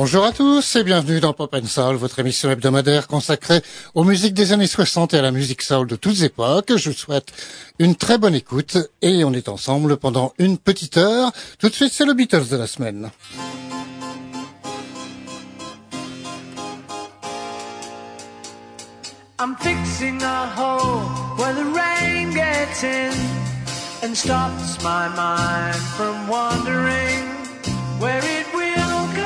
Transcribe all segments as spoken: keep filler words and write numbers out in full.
Bonjour à tous et bienvenue dans Pop and Soul, votre émission hebdomadaire consacrée aux musiques des années soixante et à la musique soul de toutes époques. Je vous souhaite une très bonne écoute et on est ensemble pendant une petite heure. Tout de suite, c'est le Beatles de la semaine. I'm fixing a hole where the rain gets in and stops my mind from wandering where it will go.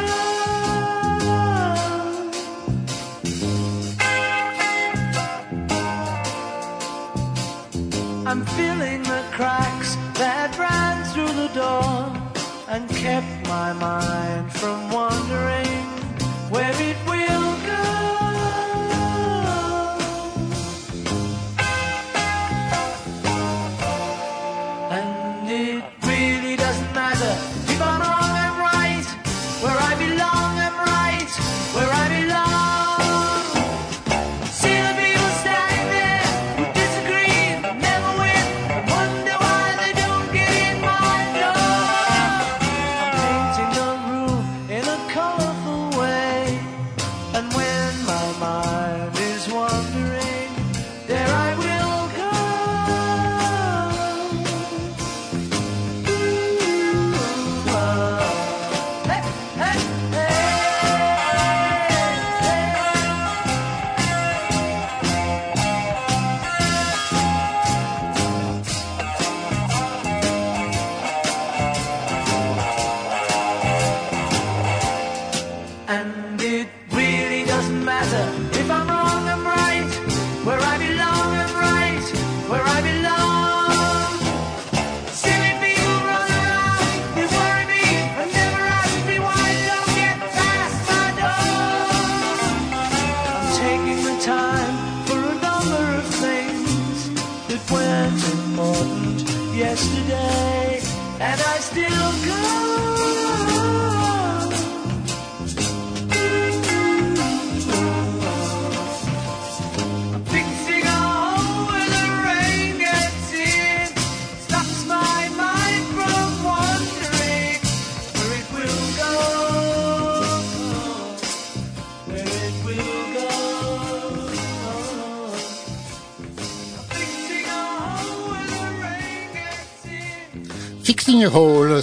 I'm filling the cracks that ran through the door and kept my mind from wandering where it will go.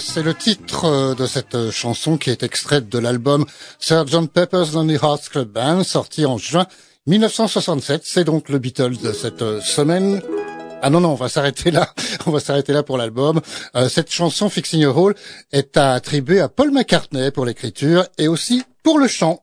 C'est le titre de cette chanson qui est extraite de l'album Sergeant Pepper's Lonely Hearts Club Band, sorti en juin dix-neuf cent soixante-sept. C'est donc le Beatles de cette semaine. Ah non, non, on va s'arrêter là. On va s'arrêter là pour l'album. Euh, cette chanson, Fixing a Hole, est attribuée à Paul McCartney pour l'écriture et aussi pour le chant.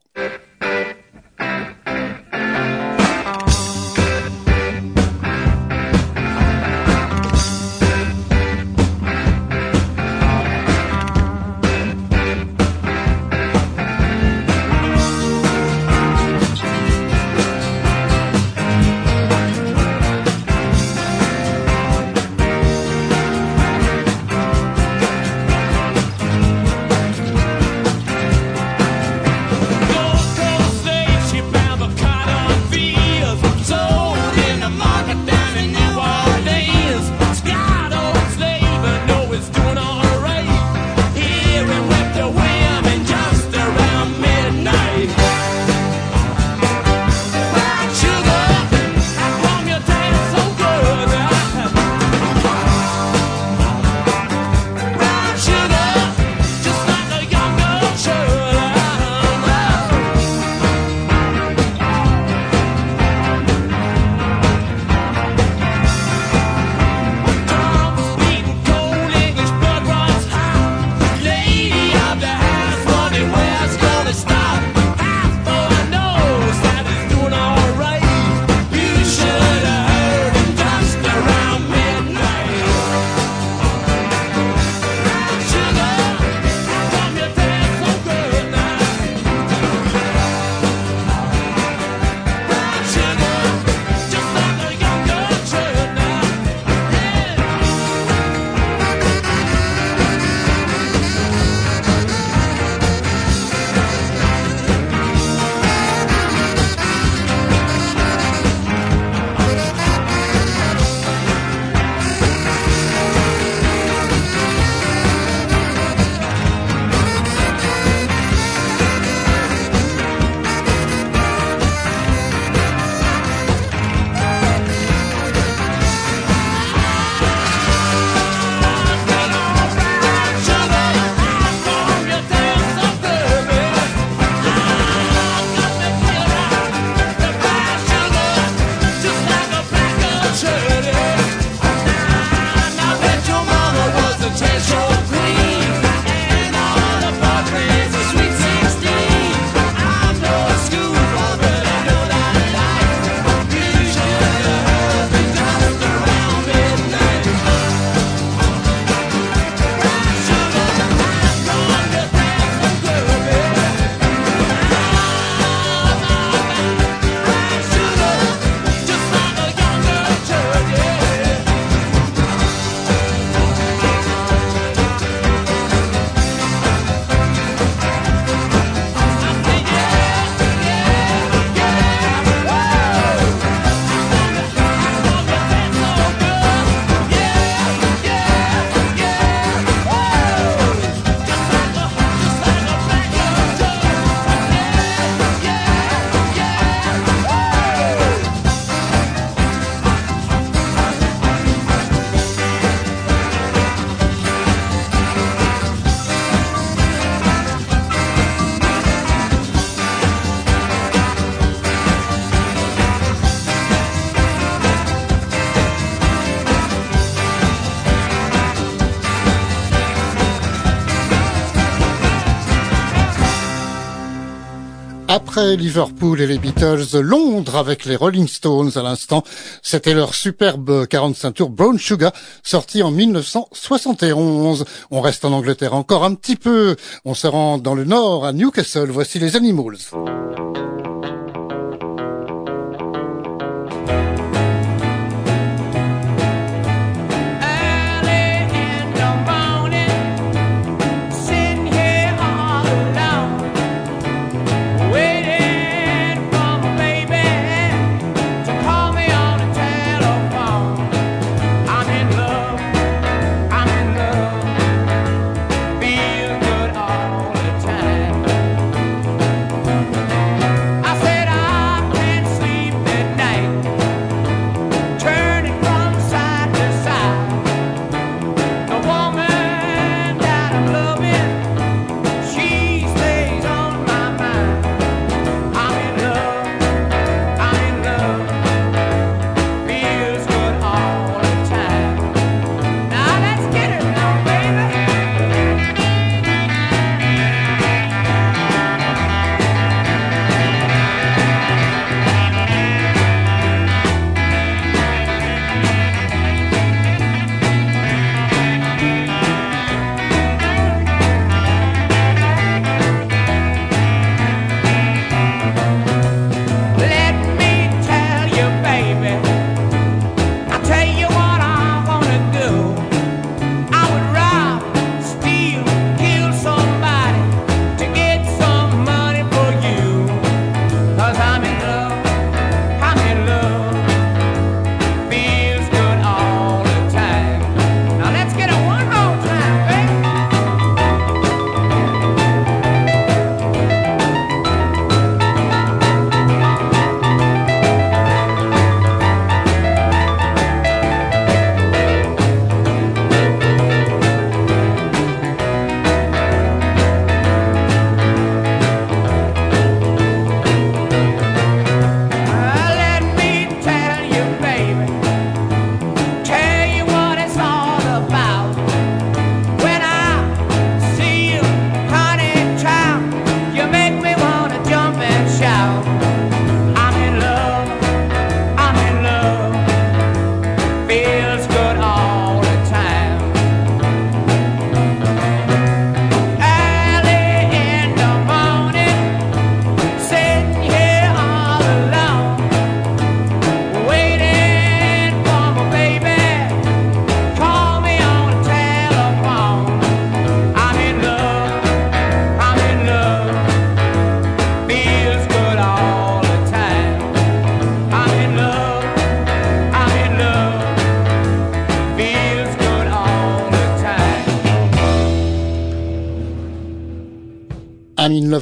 Après Liverpool et les Beatles, Londres avec les Rolling Stones à l'instant. C'était leur superbe quarante-cinq tours Brown Sugar, sorti en mille neuf cent soixante et onze. On reste en Angleterre encore un petit peu. On se rend dans le nord, à Newcastle. Voici les Animals.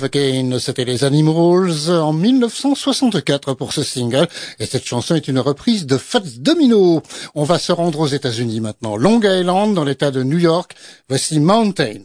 Again, c'était les Animals en mille neuf cent soixante-quatre pour ce single, et cette chanson est une reprise de Fats Domino. On va se rendre aux États-Unis maintenant, Long Island dans l'état de New York. Voici Mountain. Time.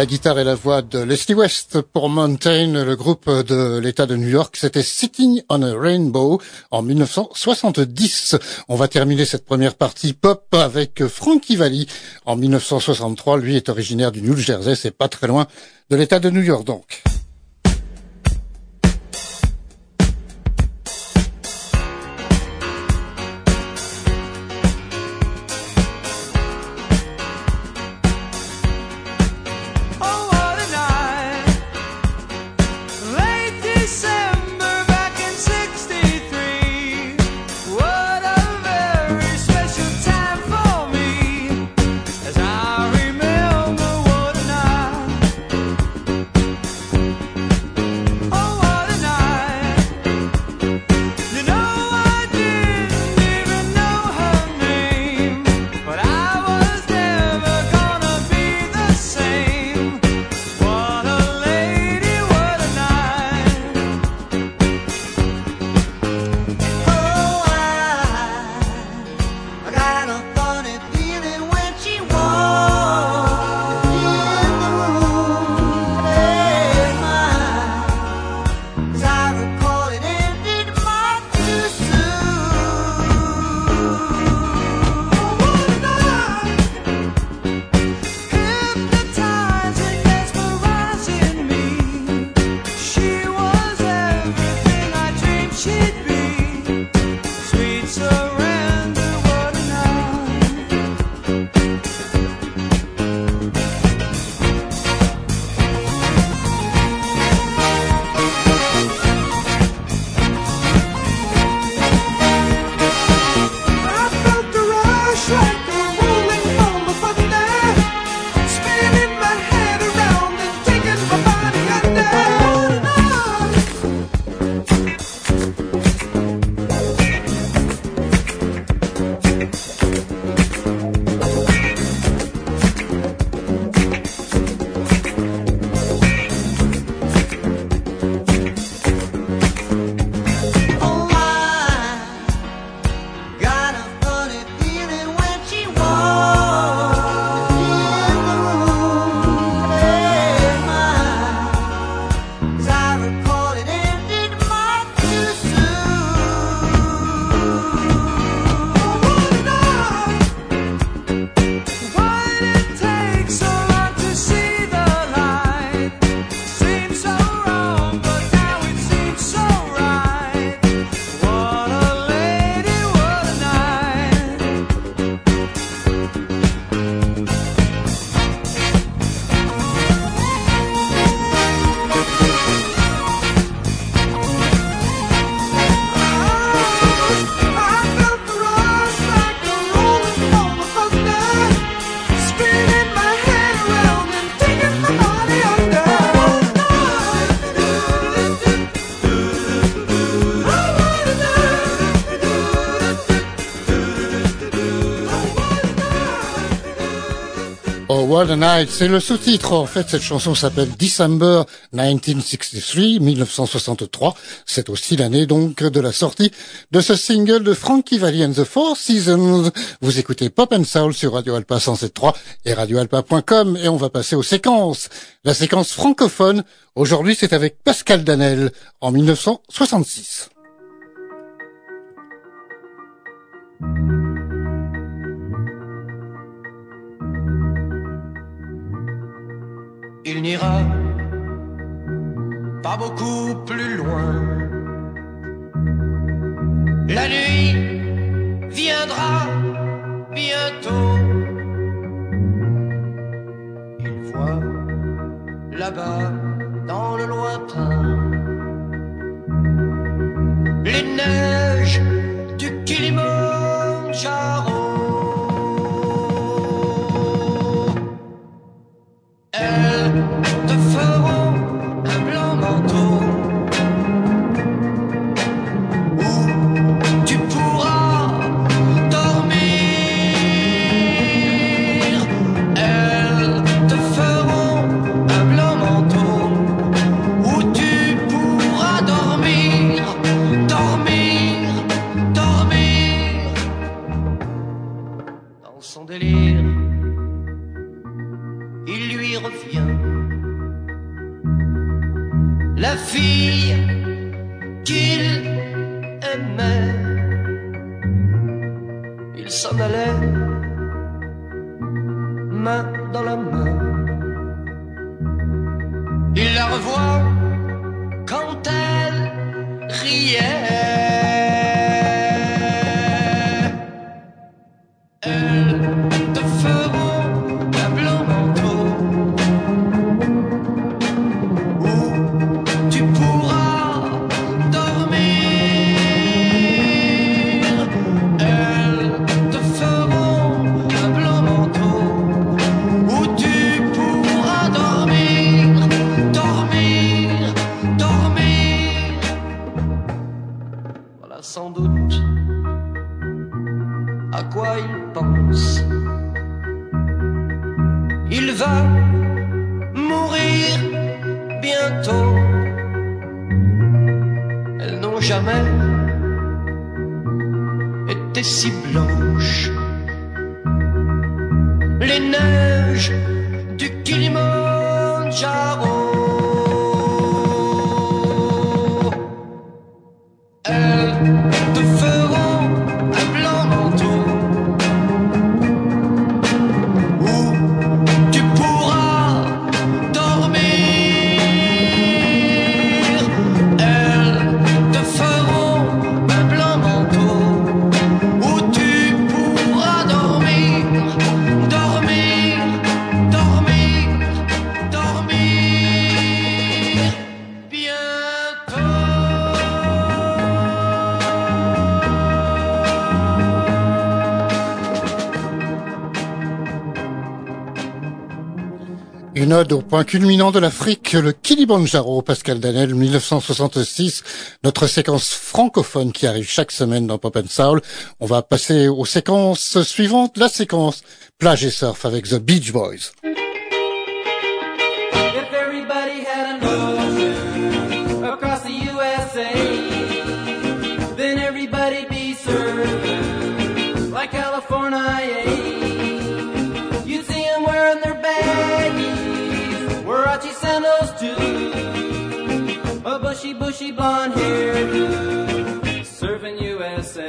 la guitare et la voix de Leslie West pour Mountain, le groupe de l'État de New York. C'était Sitting on a Rainbow en dix-neuf cent soixante-dix. On va terminer cette première partie pop avec Frankie Valli en dix-neuf cent soixante-trois. Lui est originaire du New Jersey, c'est pas très loin de l'État de New York donc. What a Night, c'est le sous-titre. En fait, cette chanson s'appelle December mille neuf cent soixante-trois, dix-neuf cent soixante-trois. C'est aussi l'année, donc, de la sortie de ce single de Frankie Valli and the Four Seasons. Vous écoutez Pop and Soul sur Radio Alpa cent sept point trois et radio alpa point com, et on va passer aux séquences. La séquence francophone, aujourd'hui, c'est avec Pascal Danel en dix-neuf cent soixante-six. Il n'ira pas beaucoup plus loin. La nuit viendra bientôt. Il voit là-bas dans le lointain les neiges du Kilimandjaro. Elles te feront un blanc manteau où tu pourras dormir. Elles te feront un blanc manteau où tu pourras dormir, dormir, dormir. Dans son délire, il lui revient fille qu'il aimait. Il s'en allait, main dans la main. Il la revoit quand elle riait. Elle te fera un blanc manteau où tu pourras dormir. Elle te fera un blanc manteau où tu pourras dormir, dormir, dormir. Voilà sans doute à quoi il pense. Il va mourir bientôt. Elles n'ont jamais été si blanches. Les neiges du Kilimandjaro. Elles te feront un blanc manteau. Une ode au point culminant de l'Afrique, le Kilimandjaro, Pascal Danel, dix-neuf cent soixante-six, notre séquence francophone qui arrive chaque semaine dans Pop and Soul. On va passer aux séquences suivantes, la séquence plage et surf avec The Beach Boys. Bushy, bushy, blonde hairdo, serving U S A.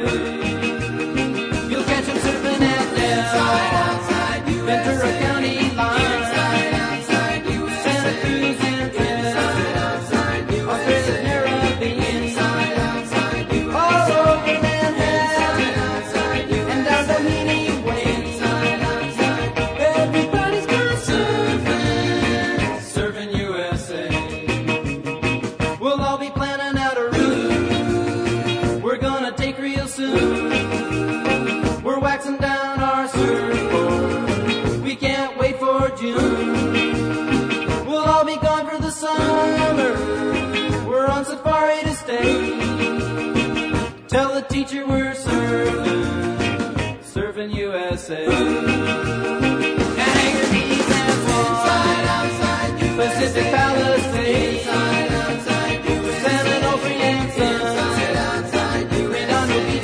You'll catch him serving at Inside, outside, U S A. Ventura County line. Inside, outside, U S A. Santa Cruz and Trinidad. Inside, outside, U S A. Australia, Caribbean. Inside, outside, U S A. All over Manhattan. Inside, outside, U S A. And down Bohemian Way. Inside, outside, everybody's gone surfing, serving U S A. We're waxing down our surfboard. We can't wait for June. We'll all be gone for the summer. We're on safari to stay. Tell the teacher we're surfing, serving U S A. And anchor keys and swans. Inside, outside, U S A. Pacific Palisades. Inside, outside, U S A. San Onofre Sun. Inside, outside, U S A. Redondo Beach.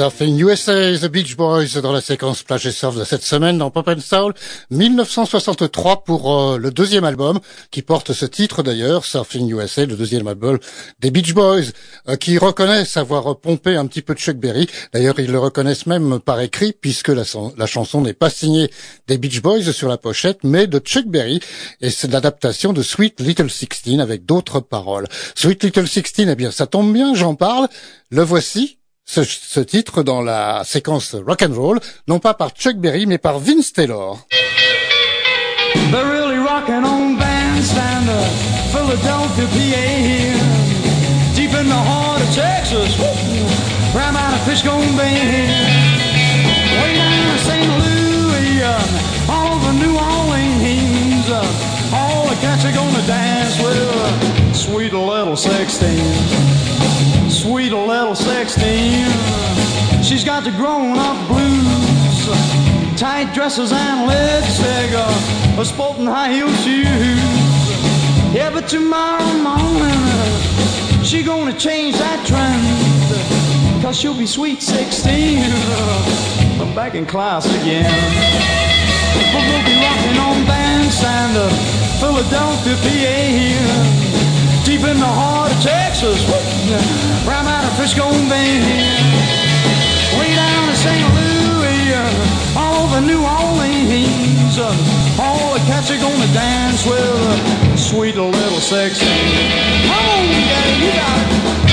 Surf in U S A, The Beach Boys dans la séquence plage et surf de cette semaine dans Pop and Soul, dix-neuf cent soixante-trois pour euh, le deuxième album qui porte ce titre d'ailleurs, Surf in U S A, le deuxième album des Beach Boys, euh, qui reconnaissent avoir pompé un petit peu de Chuck Berry. D'ailleurs, ils le reconnaissent même par écrit puisque la, la chanson n'est pas signée des Beach Boys sur la pochette, mais de Chuck Berry, et c'est l'adaptation de Sweet Little Sixteen avec d'autres paroles. Sweet Little Sixteen, eh bien ça tombe bien, j'en parle, le voici. Ce, ce titre dans la séquence rock and roll, non pas par Chuck Berry mais par Vince Taylor. They're really rocking on Bandstand of Philadelphia, P A here, deep in the heart of Texas, right out of Fishbone Bend, way down in Saint Louis, uh, all over New Orleans, uh, all the cats are gonna dance with uh, Sweet Little Sixteen. Sweet little sixteen, she's got the grown-up blues, tight dresses and lipstick, a sporting high-heel shoes. Yeah, but tomorrow morning, she gonna change that trend, cause she'll be sweet sixteen, I'm back in class again. We'll be rocking on Bandstand, Philadelphia, P A here, deep in the heart of Texas, right out of Fishbone Bend, way down to Saint Louis, all over New Orleans, all the cats are gonna dance with Sweet Little Sixteen. Come on, Daddy, you got it.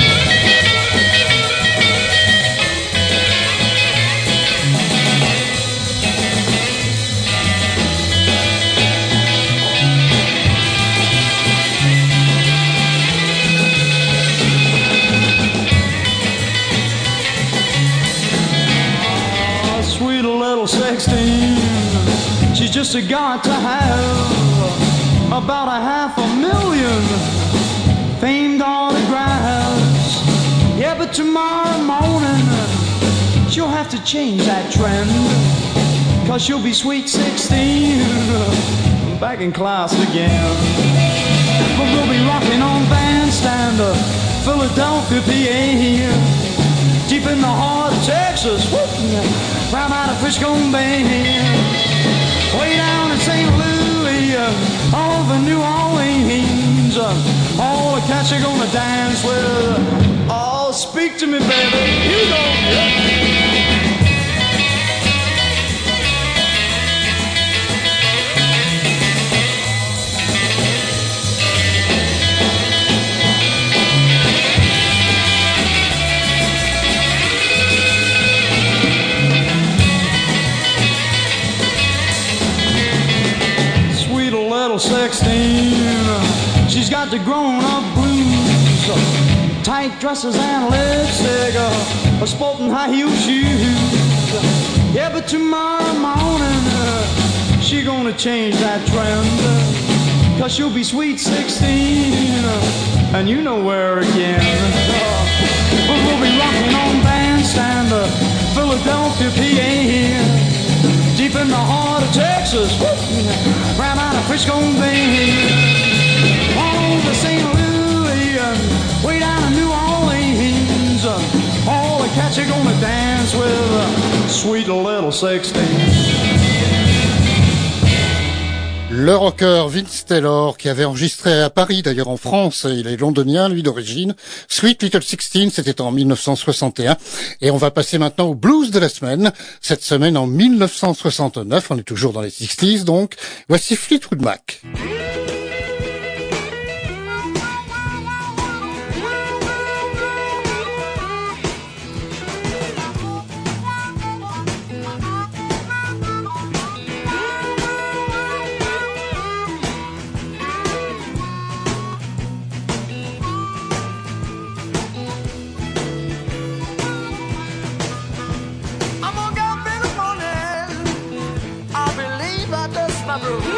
Sixteen, she's just a god to have, about a half a million famed autographs. Yeah, but tomorrow morning she'll have to change that trend, cause she'll be sweet sixteen, I'm back in class again. But we'll be rocking on Bandstand, Philadelphia, P A here, deep in the heart of Texas, whoop, right out of Fishbone Bend, way down in Saint Louis, all over New Orleans, all the cats are gonna dance with. Oh, speak to me, baby, you go. sixteen, she's got the grown-up blues, tight dresses and lipstick, a sporting high-heel shoes. Yeah, but tomorrow morning she gonna change that trend, cause she'll be sweet sixteen, and you know where again. But we'll be rocking on Bandstand, Philadelphia, P A here, deep in the heart of Texas, right out of Fishbone Bend, all over Saint Louis, way down to New Orleans, all the cats are gonna dance with Sweet Little Sixteen. Le rocker Vince Taylor, qui avait enregistré à Paris, d'ailleurs en France, il est londonien, lui, d'origine. Sweet Little Sixteen, c'était en dix-neuf cent soixante et un. Et on va passer maintenant au blues de la semaine. Cette semaine, en dix-neuf cent soixante-neuf, on est toujours dans les sixties, donc. Voici Fleetwood Mac. Ooh.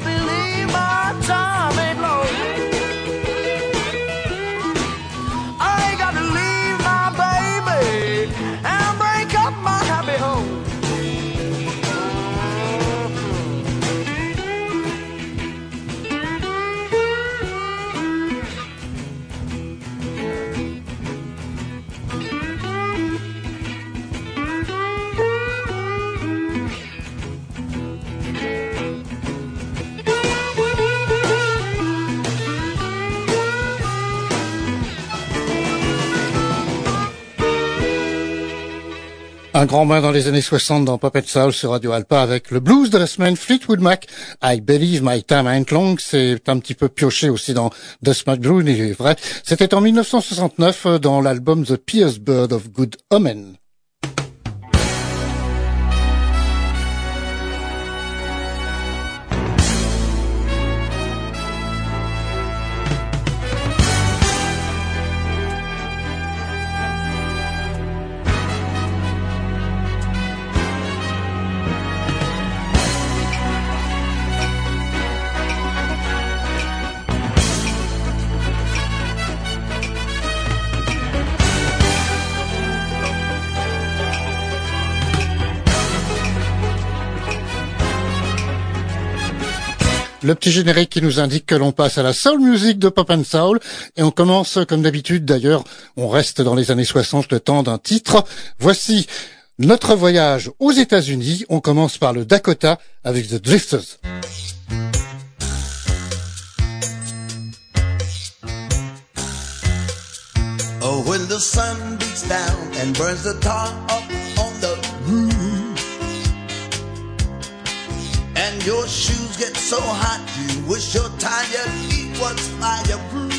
I believe my time ain't long. I got to leave my baby and break up my happy home. Un grand bain dans les années soixante dans Pop and Soul sur Radio Alpa avec le blues de la semaine Fleetwood Mac. I Believe My Time Ain't Long, c'est un petit peu pioché aussi dans The Smack Blue, il est vrai. C'était en dix-neuf cent soixante-neuf dans l'album The Pious Bird of Good Omen. Le petit générique qui nous indique que l'on passe à la soul music de Pop and Soul. Et on commence, comme d'habitude d'ailleurs, on reste dans les années soixante le temps d'un titre. Voici notre voyage aux États-Unis. On commence par le Dakota avec The Drifters. Oh, when the sun beats down and burns the tar up on the roof, and your shoes get so hot, you wish your tired feet was fireproof.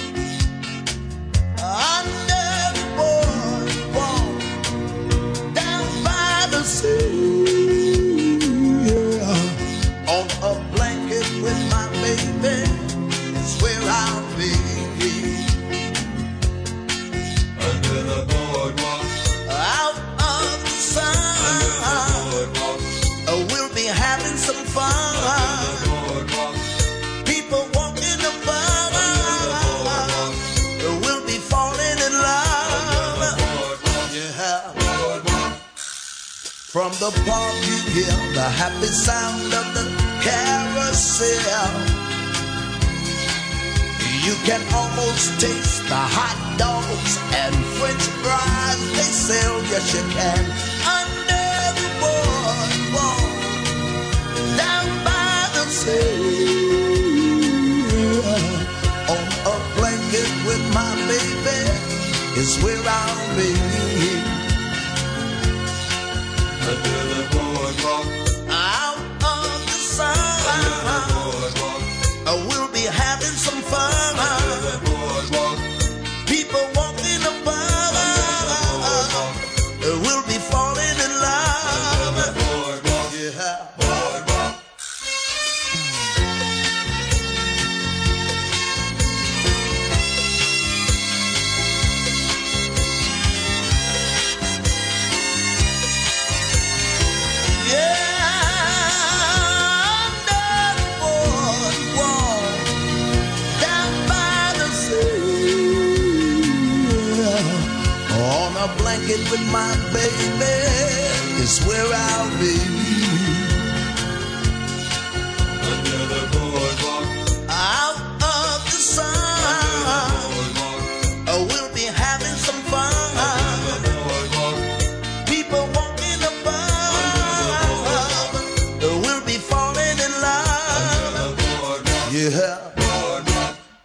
Under the boardwalk, down by the sea, yeah. On a blanket with my baby, it's where I'll be. Under the boardwalk, out of the sun. From the park you hear the happy sound of the carousel. You can almost taste the hot dogs and French fries they sell. Yes, you can. Under the boardwalk, down by the sea, on a blanket with my baby is where I'll be. Under the boardwalk, out of the sun, under the boardwalk, we'll be having some fun. Under the boardwalk, people walking above, under the boardwalk, we'll be falling in love. Under the boardwalk, yeah, boardwalk. With my baby is where I'll be. Under the boardwalk, out of the sun, oh, we'll be having some fun. Under the boardwalk, people walking above, we'll be falling in love. Under the boardwalk, yeah.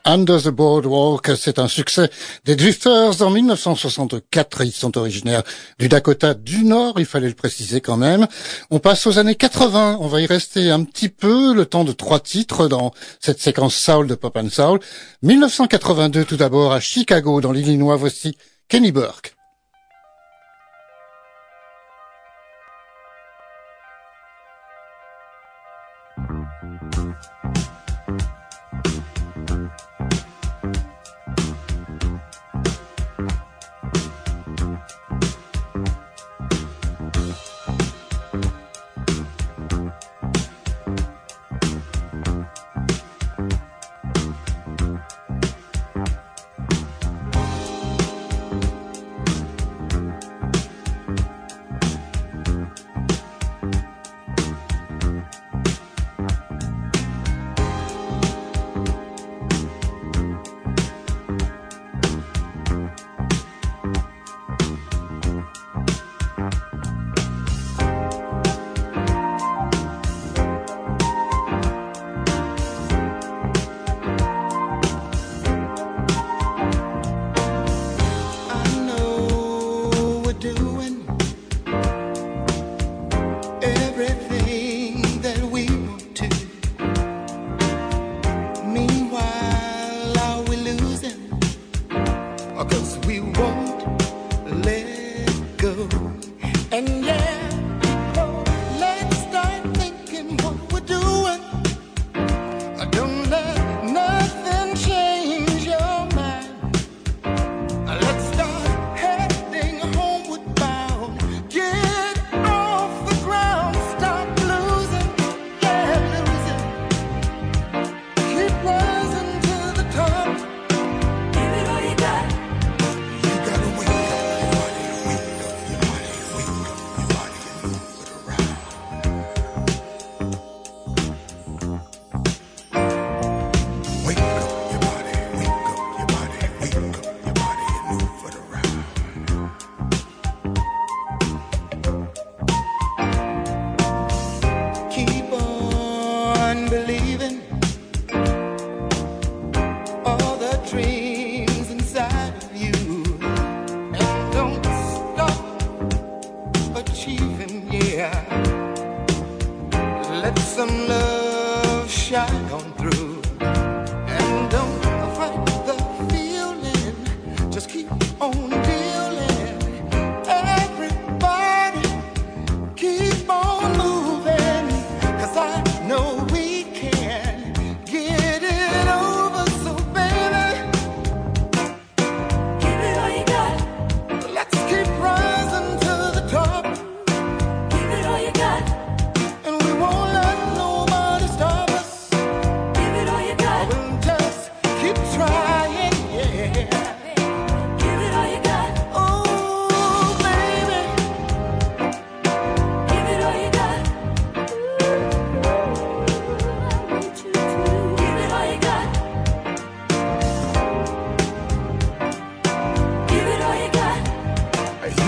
Under the Boardwalk, c'est un succès des Drifters en dix-neuf cent soixante-quatre. Ils sont originaires du Dakota du Nord, il fallait le préciser quand même. On passe aux années quatre-vingts. On va y rester un petit peu, le temps de trois titres dans cette séquence soul de Pop and Soul. dix-neuf cent quatre-vingt-deux tout d'abord à Chicago, dans l'Illinois. Voici Kenny Burke. unbelieving, all the dreams inside of you, and don't stop achieving, yeah, let some love shine on through, and don't fight the feeling, just keep on dealing, everybody keep on moving, cause I know we can get it over, so baby, give it all you got, let's keep rising to the top, give it all you got, and we won't let nobody stop us, give it all you got, we'll just keep trying, yeah, give it all you got, oh baby, give it all you got, I want you to give it all you got, give it all you got. Big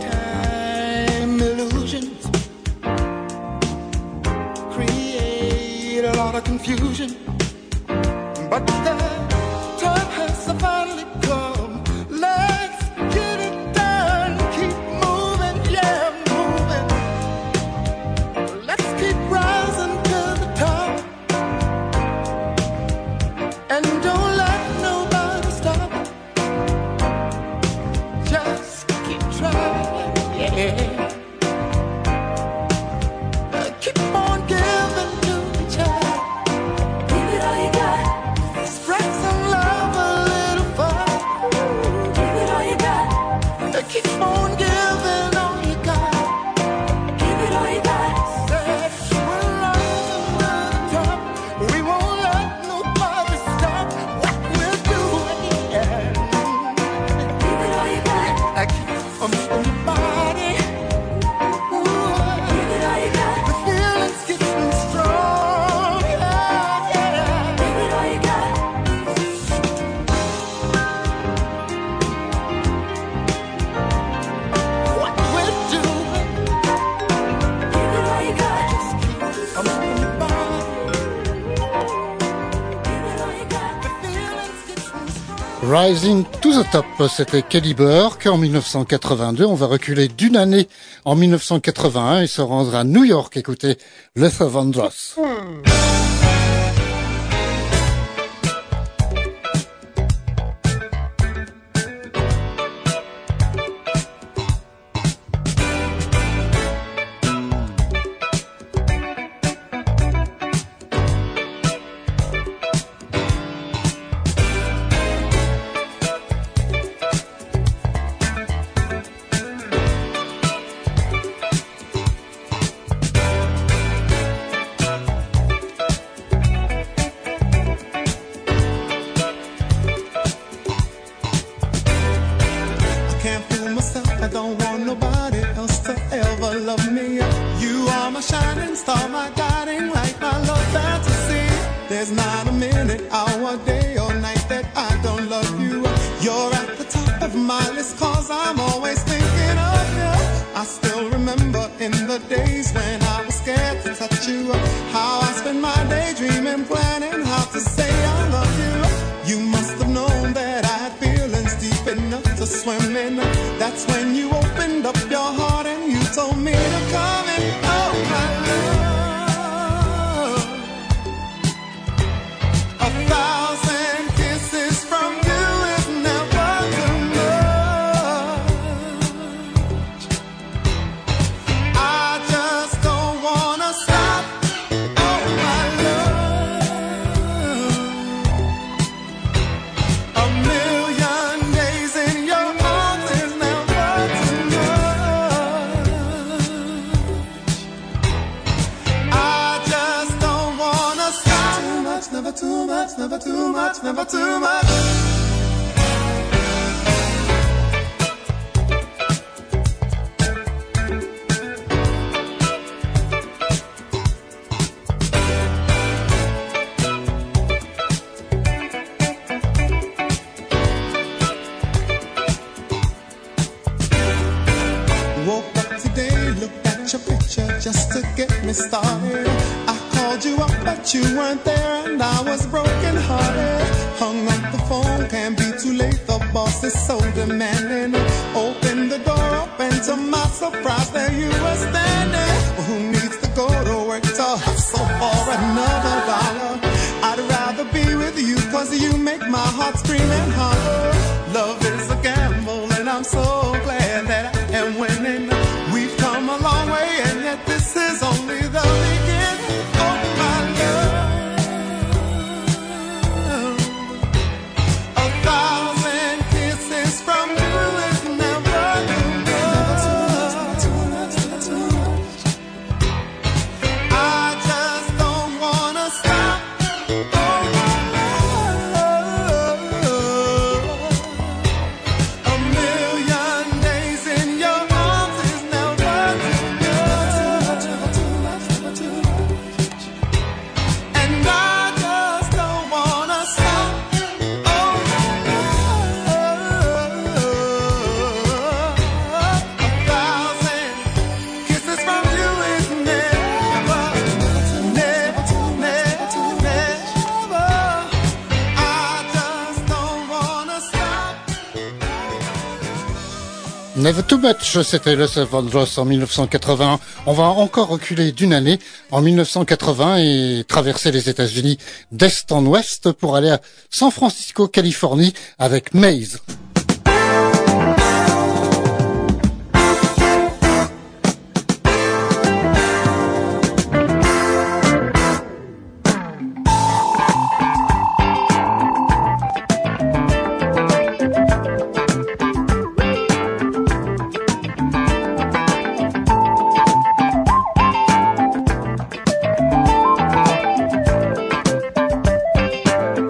time illusions create a lot of confusion, but the time has finally come. Let's get it done. Keep moving, yeah, moving. Let's keep rising to the top, and don't let nobody stop. Just keep trying, yeah. Uh, keep on giving to each other. Give it all you got, Spread some love a little far. give it all you got, Uh, keep on giving all you got. give it all you got, Said we're rising to the top. We won't let nobody stop what we're doing. Yeah. give it all you got, I keep on your body. Ooh, give it all you got, the feeling's getting strong. Yeah, yeah. give it all you got, What we're doing, give it all you got, just keep on your body. Give it all you got, the feeling's getting strong. Rising to the Top, c'était Kenny Burke en mille neuf cent quatre-vingt-deux. On va reculer d'une année en mille neuf cent quatre-vingt-un et se rendre à New York. Écoutez, Luther Vandross. I can't fool myself, I don't want nobody else to ever love me. You are my shining star, my guiding light, my love fantasy. There's not a minute, hour, day or night that I don't love you. You're at the top of my list, cause I'm always thinking of you. I still remember in the days when I was scared to touch you, how I spent my day dreaming, planning how to say I love you. You must have known that I had feelings deep enough to swim in. That's when you opened up your heart and you told me to come in. Oh, my love, a thousand kisses from you is never enough. I just don't wanna stop. Oh, my love, a million days in your arms is never enough. I just don't wanna stop. Too much, never too much, never too much, never too much. picture just to get me started. I called you up, but you weren't there, and I was broken hearted. Hung up the phone, can't be too late, the boss is so demanding. Opened the door up, and to my surprise, there you were standing. Well, who needs to go to work to hustle for another dollar? I'd rather be with you, cause you make my heart scream and holler. Love is a gamble, and I'm so glad that I am winning. We've come a long way, and yet this is only the beginning. Oh, my love, a thousand kisses from you is never enough. I just don't want to stop. Oh, my love, a million days in your arms is never enough. And I just don't want to stop. Oh, my love, a thousand kisses from you is never, never, never, never. I just don't want to stop. Never Too Much, c'était Leslie West en mille neuf cent quatre-vingt. On va encore reculer d'une année en mille neuf cent quatre-vingt et traverser les États-Unis d'est en ouest pour aller à San Francisco, Californie avec Maze. Southern girl,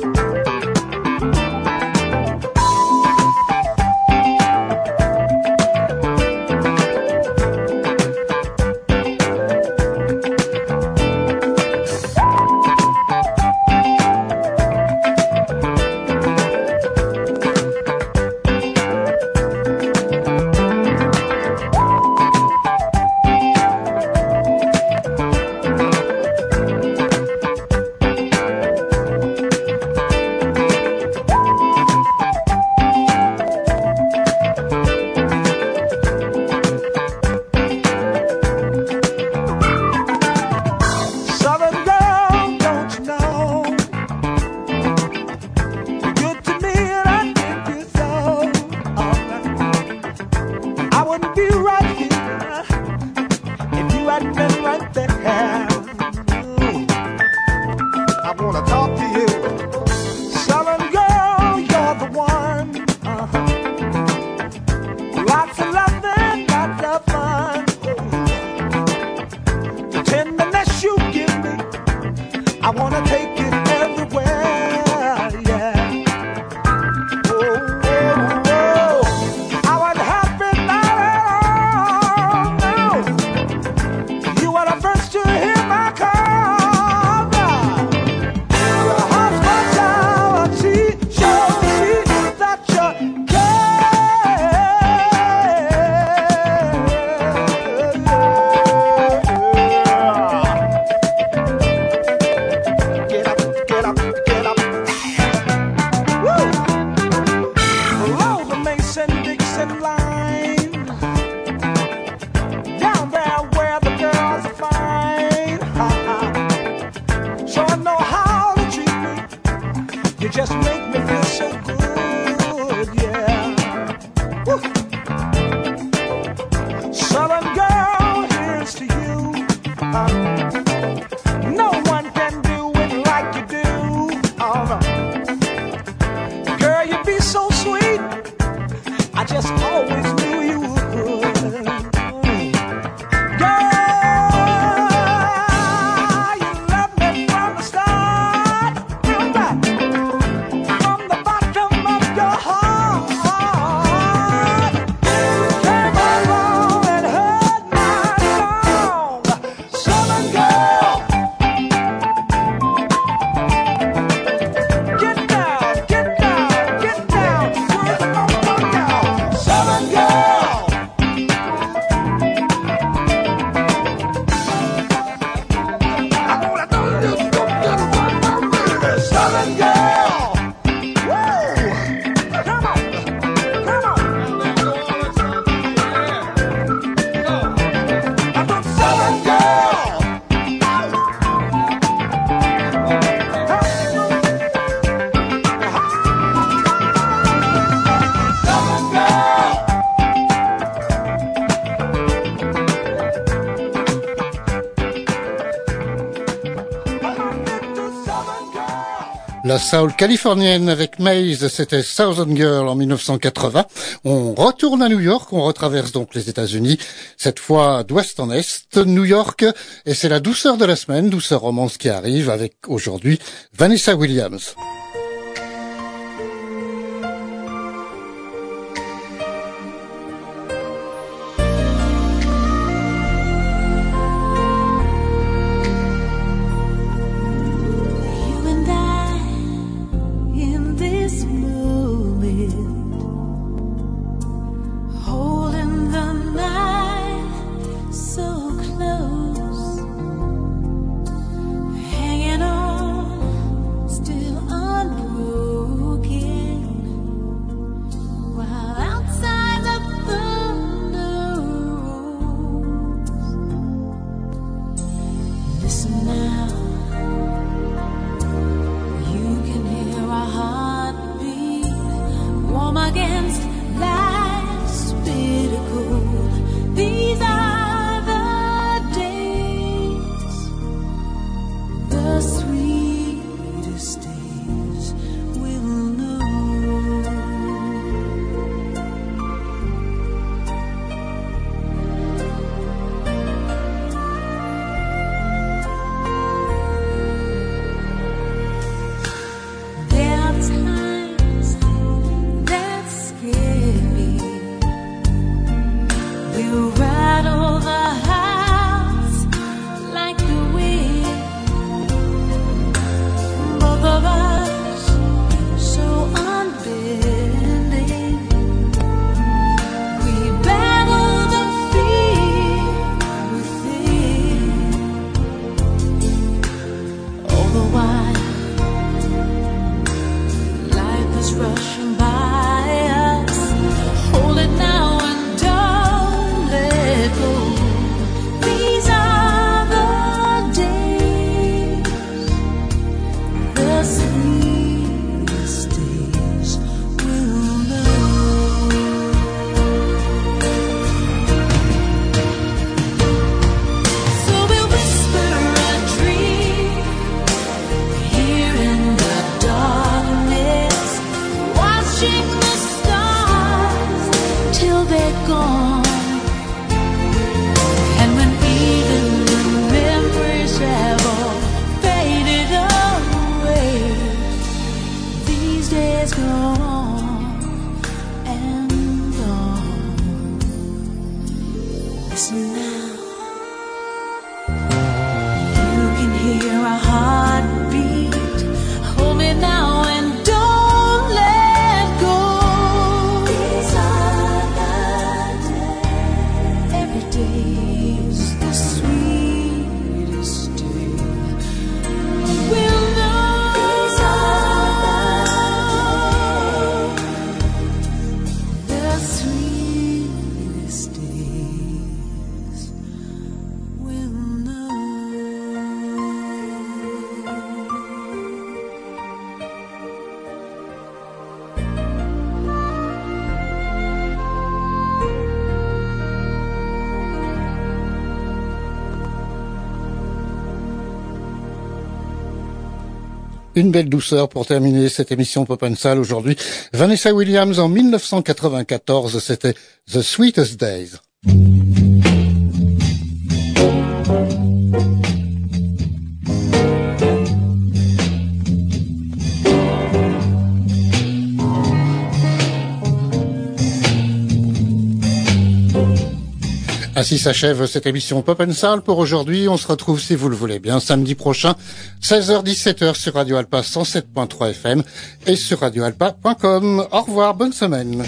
don't you know? You're good to me and I think it's all alright. I wouldn't be right here if you hadn't been right there. Mm. I wanna talk to you. Southern girl, you're the one. Uh-huh. Lots of loving, lots of fun. Ooh. The tenderness you give me, I wanna take it everywhere. Yeah. Get up, get up, get up. Woo! Below the Mason-Dixon line, down there where the girls are fine. Ha, ha. So I know how to treat me. You just make me feel so good, yeah. Woo. Southern girl, here's to you. Uh, no one can do it like you do. Oh, no. Girl, you be so sweet. I just always knew you would. Mm. Girl, you love me from the start. From the- from the bottom of your heart. Came along and hurt La soul californienne avec Maze, c'était Southern Girl en mille neuf cent quatre-vingts. On retourne à New York, on retraverse donc les États-Unis, cette fois d'ouest en est, New York, et c'est la douceur de la semaine, douceur romance qui arrive avec aujourd'hui Vanessa Williams. Une belle douceur pour terminer cette émission Pop and Soul aujourd'hui. Vanessa Williams en mille neuf cent quatre-vingt-quatorze, c'était The Sweetest Days. Ainsi s'achève cette émission Pop and Soul pour aujourd'hui. On se retrouve, si vous le voulez bien, samedi prochain, seize heures dix-sept heures sur Radio Alpa cent sept point trois F M et sur radio alpa point com. Au revoir, bonne semaine.